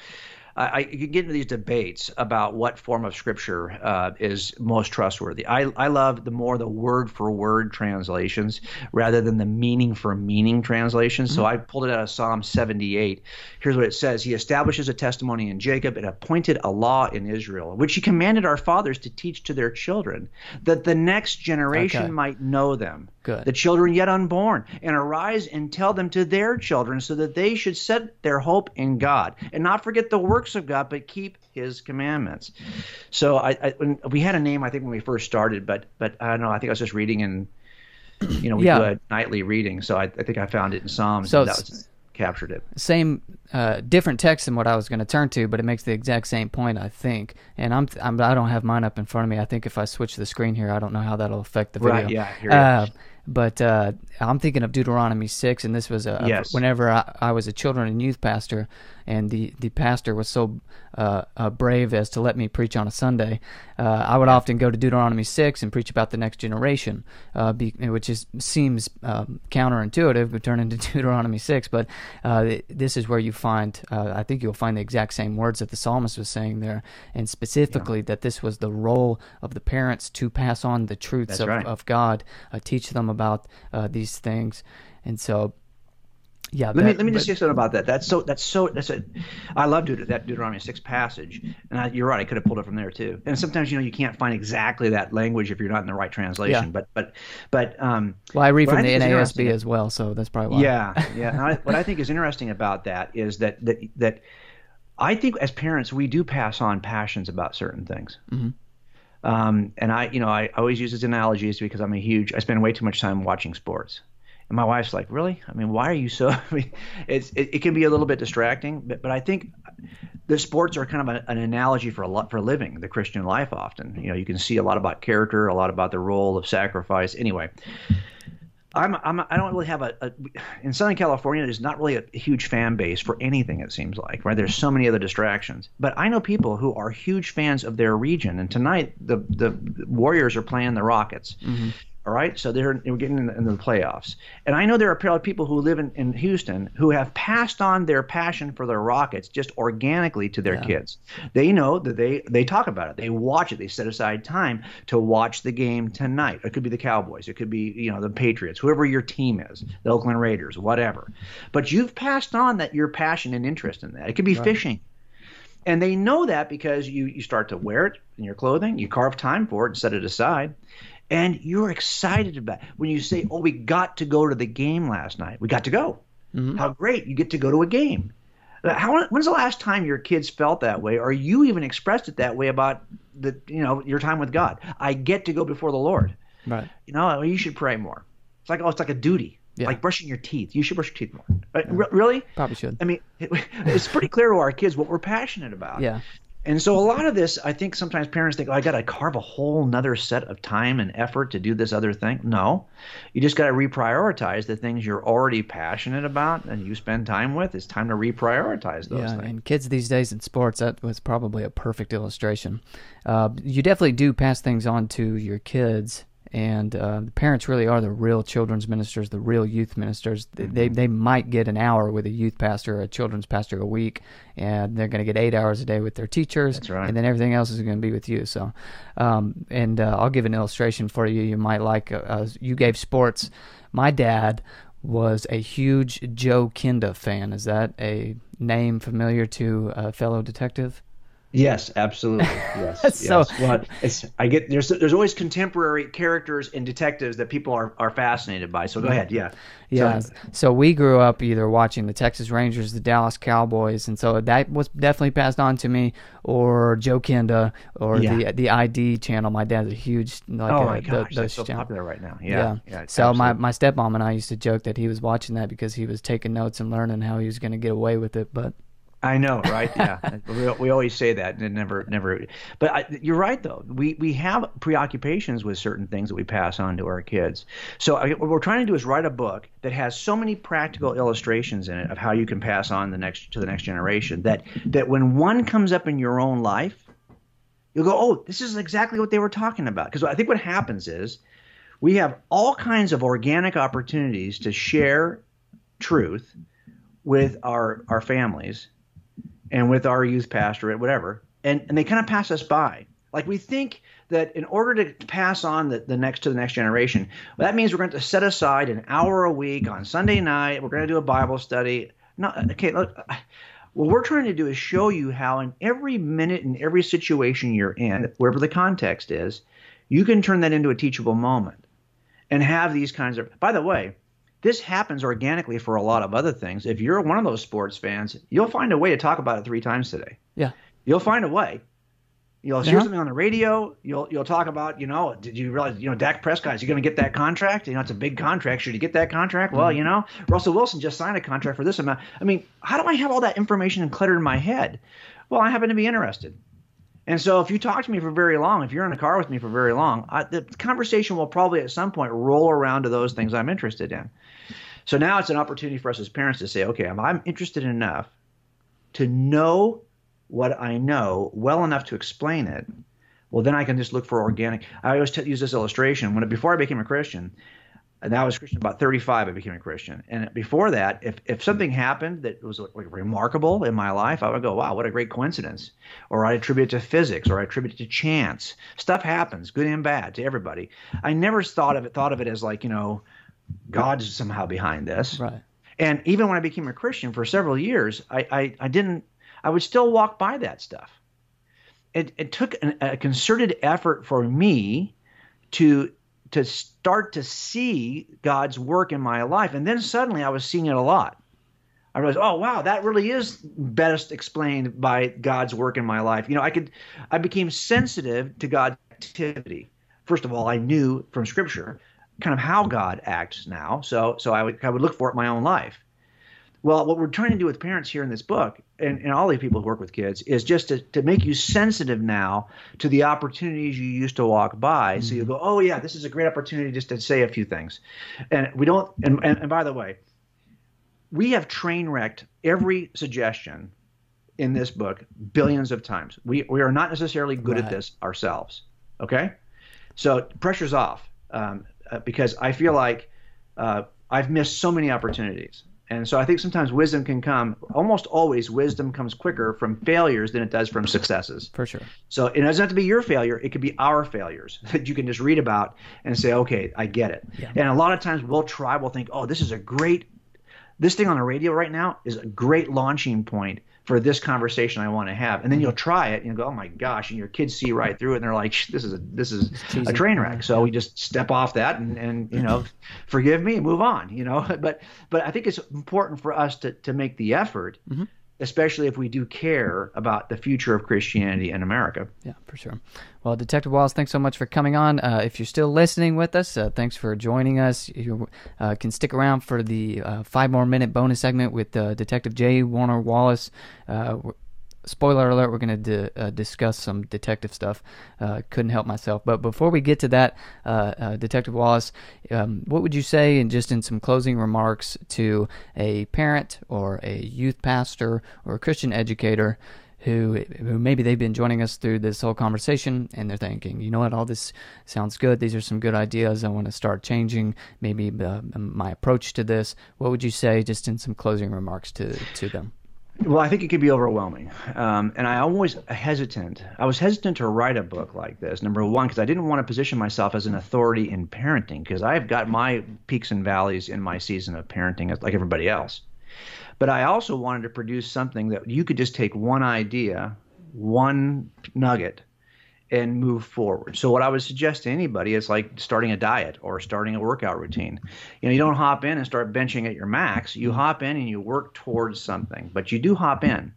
I, I get into these debates about what form of scripture uh, is most trustworthy. I, I love the more the word-for-word translations rather than the meaning-for-meaning translations. Mm-hmm. So I pulled it out of Psalm seventy-eight. Here's what it says. He establishes a testimony in Jacob and appointed a law in Israel, which he commanded our fathers to teach to their children, that the next generation okay. might know them. Good. The children yet unborn, and arise and tell them to their children, so that they should set their hope in God and not forget the works of God, but keep his commandments. So I, I we had a name, I think, when we first started, but but I don't know, I think I was just reading, and you know, we yeah. do a nightly reading, so I, I think I found it in Psalms. So that was captured it. Same, uh, different text than what I was going to turn to, but it makes the exact same point, I think. And I'm, I'm, I don't have mine up in front of me. I think if I switch the screen here, I don't know how that'll affect the video. Right, yeah, here it uh, is. But uh, I'm thinking of Deuteronomy six, and this was a, yes. a, whenever I, I was a children and youth pastor, and the, the pastor was so uh, uh, brave as to let me preach on a Sunday. Uh, I would often go to Deuteronomy six and preach about the next generation, uh, be, which is, seems um, counterintuitive, but turn into Deuteronomy six. But uh, this is where you find, uh, I think you'll find the exact same words that the psalmist was saying there, and specifically yeah. that this was the role of the parents to pass on the truths of, right. of God, uh, teach them about uh, these things. And so yeah let that, me let me but, just say something about that. That's so that's so that's a I love Deut- that Deuteronomy six passage, and I, you're right, I could have pulled it from there too. And sometimes, you know, you can't find exactly that language if you're not in the right translation. yeah. but but but um well I read from I the N A S B as well, so that's probably why. yeah yeah I, what I think is interesting about that is that that that I think as parents we do pass on passions about certain things. Mm-hmm. Um, and I, you know, I always use this analogy is because I'm a huge, I spend way too much time watching sports. And my wife's like, really? I mean, why are you so, I mean, it's, it, it can be a little bit distracting, but, but I think the sports are kind of a, an analogy for a lot, for living the Christian life often. You know, you can see a lot about character, a lot about the role of sacrifice. Anyway, I'm, I'm, I don't really have a, a in Southern California, there's not really a huge fan base for anything, it seems like, right? There's so many other distractions. But I know people who are huge fans of their region, and tonight the, the Warriors are playing the Rockets. Mm-hmm. All right, so they're we're getting in the, in the playoffs, and I know there are people who live in, in Houston who have passed on their passion for their Rockets just organically to their yeah. kids. They know that they they talk about it, they watch it, they set aside time to watch the game tonight. It could be the Cowboys, it could be you know the Patriots, whoever your team is, the Oakland Raiders, whatever. But you've passed on that your passion and interest in that. It could be right. fishing. And they know that because you you start to wear it in your clothing, you carve time for it and set it aside. And you're excited about it. When you say, oh, we got to go to the game last night. We got to go. Mm-hmm. How great. You get to go to a game. How, when's the last time your kids felt that way, or you even expressed it that way about the, you know, your time with God? I get to go before the Lord. Right. You know, you should pray more. It's like, oh, it's like a duty. Yeah. Like brushing your teeth. You should brush your teeth more. Right? Yeah. Re- really? Probably should. I mean, it, it's pretty clear to our kids what we're passionate about. Yeah. And so a lot of this, I think sometimes parents think, oh, I got to carve a whole nother set of time and effort to do this other thing. No, you just got to reprioritize the things you're already passionate about and you spend time with. It's time to reprioritize those yeah, things. And kids these days in sports, that was probably a perfect illustration. Uh, you definitely do pass things on to your kids. And uh, the parents really are the real children's ministers, the real youth ministers. They, they they might get an hour with a youth pastor or a children's pastor a week, and they're going to get eight hours a day with their teachers. That's right. And then everything else is going to be with you. So, um, and uh, I'll give an illustration for you. You might like. Uh, you gave sports. My dad was a huge Joe Kenda fan. Is that a name familiar to a fellow detective? Yes, absolutely. Yes. so, yes. Well, it's, I get there's there's always contemporary characters and detectives that people are, are fascinated by. So go ahead, yeah. Yeah. So, so we grew up either watching the Texas Rangers, the Dallas Cowboys, and so that was definitely passed on to me, or Joe Kenda, or yeah. the the I D channel. My dad's a huge like oh my uh, gosh, th- those that's so popular right now. Yeah. yeah. yeah so my, my stepmom and I used to joke that he was watching that because he was taking notes and learning how he was going to get away with it, but. I know, right? Yeah, we, we always say that, and never, never. But I, you're right, though. We we have preoccupations with certain things that we pass on to our kids. So I, what we're trying to do is write a book that has so many practical illustrations in it of how you can pass on the next to the next generation. That that when one comes up in your own life, you'll go, "Oh, this is exactly what they were talking about." Because I think what happens is we have all kinds of organic opportunities to share truth with our our families. And with our youth pastorate, whatever, and, and they kind of pass us by. Like we think that in order to pass on the, the next to the next generation, well, that means we're going to set aside an hour a week on Sunday night. We're going to do a Bible study. Not, okay, look, what we're trying to do is show you how in every minute and every situation you're in, wherever the context is, you can turn that into a teachable moment and have these kinds of – by the way, this happens organically for a lot of other things. If you're one of those sports fans, you'll find a way to talk about it three times today. Yeah. You'll find a way. You'll hear yeah. something on the radio. You'll you'll talk about, you know, did you realize, you know, Dak Prescott, is he going to get that contract? You know, it's a big contract. Should he get that contract? Well, you know, Russell Wilson just signed a contract for this amount. I mean, how do I have all that information cluttered in my head? Well, I happen to be interested. And so if you talk to me for very long, if you're in a car with me for very long, I, the conversation will probably at some point roll around to those things I'm interested in. So now it's an opportunity for us as parents to say, okay, I'm, I'm interested enough to know what I know well enough to explain it. Well, then I can just look for organic. I always t- use this illustration. When before I became a Christian, and I was a Christian about thirty-five, I became a Christian. And before that, if, if something happened that was like remarkable in my life, I would go, wow, what a great coincidence. Or I attribute it to physics, or I attribute it to chance. Stuff happens, good and bad, to everybody. I never thought of it, thought of it as like, you know, God's somehow behind this. Right. And even when I became a Christian for several years, I, I, I didn't – I would still walk by that stuff. It, it took an, a concerted effort for me to – to start to see God's work in my life. And then suddenly I was seeing it a lot. I realized, oh, wow, that really is best explained by God's work in my life. You know, I could, I became sensitive to God's activity. First of all, I knew from Scripture kind of how God acts now. So, so I would, I would look for it in my own life. Well, what we're trying to do with parents here in this book, and, and all the people who work with kids, is just to, to make you sensitive now to the opportunities you used to walk by. Mm-hmm. So you go, oh, yeah, this is a great opportunity just to say a few things. And we don't and, – and, and by the way, we have train wrecked every suggestion in this book billions of times. We, we are not necessarily good right. at this ourselves, okay? So pressure's off um, because I feel like uh, I've missed so many opportunities. And so I think sometimes wisdom can come – almost always wisdom comes quicker from failures than it does from successes. For sure. So it doesn't have to be your failure. It could be our failures that you can just read about and say, okay, I get it. Yeah. And a lot of times we'll try – we'll think, oh, this is a great – this thing on the radio right now is a great launching point for this conversation I want to have. And then you'll try it and you'll go, oh, my gosh. And your kids see right through it and they're like, this is a, this is a train wreck. So we just step off that and, and you know, forgive me, move on, you know. But but I think it's important for us to, to make the effort, mm-hmm. especially if we do care about the future of Christianity in America. Yeah, for sure. Well, Detective Wallace, thanks so much for coming on. Uh, if you're still listening with us, uh, thanks for joining us. You uh, can stick around for the uh, five more minute bonus segment with uh, Detective J. Warner Wallace. Uh, spoiler alert, we're going to di- uh, discuss some detective stuff. Uh, couldn't help myself. But before we get to that, uh, uh, Detective Wallace, um, what would you say, and just in some closing remarks, to a parent or a youth pastor or a Christian educator who who maybe they've been joining us through this whole conversation and they're thinking, you know what, all this sounds good. These are some good ideas. I want to start changing maybe uh, my approach to this. What would you say just in some closing remarks to, to them? Well, I think it could be overwhelming. Um, and I always hesitant. I was hesitant to write a book like this, number one, because I didn't want to position myself as an authority in parenting, because I've got my peaks and valleys in my season of parenting like everybody else. But I also wanted to produce something that you could just take one idea, one nugget, and move forward. So what I would suggest to anybody is like starting a diet or starting a workout routine. You know, you don't hop in and start benching at your max. You hop in and you work towards something, but you do hop in.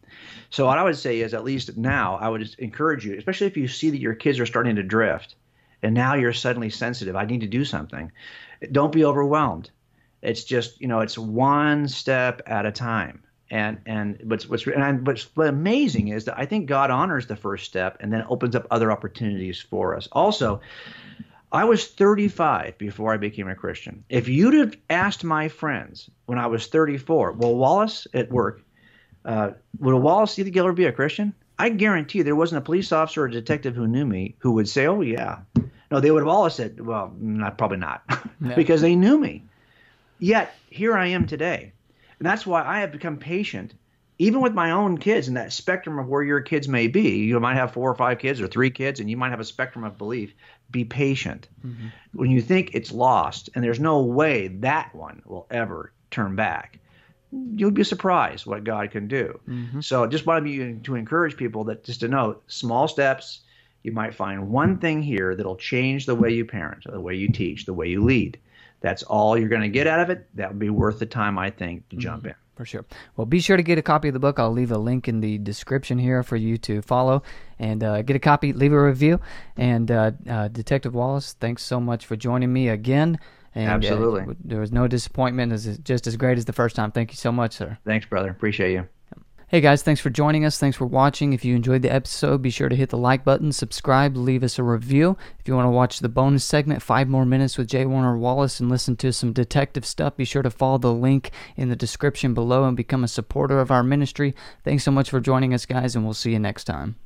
So what I would say is, at least now, I would encourage you, especially if you see that your kids are starting to drift and now you're suddenly sensitive, I need to do something. Don't be overwhelmed. It's just, you know, it's one step at a time. And and what's what's and I, what's amazing is that I think God honors the first step and then opens up other opportunities for us. Also, I was thirty-five before I became a Christian. If you'd have asked my friends when I was thirty-four, will Wallace at work, uh, will Wallace, you think he'll ever be a Christian? I guarantee there wasn't a police officer or detective who knew me who would say, oh, yeah. No, they would have all said, well, not probably not, no. because they knew me. Yet here I am today. And that's why I have become patient, even with my own kids, and that spectrum of where your kids may be. You might have four or five kids or three kids, and you might have a spectrum of belief. Be patient. Mm-hmm. When you think it's lost and there's no way that one will ever turn back, you'll be surprised what God can do. Mm-hmm. So just want to, to encourage people that just to know small steps. You might find one thing here that'll change the way you parent, the way you teach, the way you lead. That's all you're going to get out of it. That would be worth the time, I think, to jump in. For sure. Well, be sure to get a copy of the book. I'll leave a link in the description here for you to follow and uh, get a copy, leave a review. And uh, uh, Detective Wallace, thanks so much for joining me again. And, absolutely. Uh, there was no disappointment. It was just as great as the first time. Thank you so much, sir. Thanks, brother. Appreciate you. Hey guys, thanks for joining us. Thanks for watching. If you enjoyed the episode, be sure to hit the like button, subscribe, leave us a review. If you want to watch the bonus segment, five more minutes with J. Warner Wallace, and listen to some detective stuff, be sure to follow the link in the description below and become a supporter of our ministry. Thanks so much for joining us, guys, and we'll see you next time.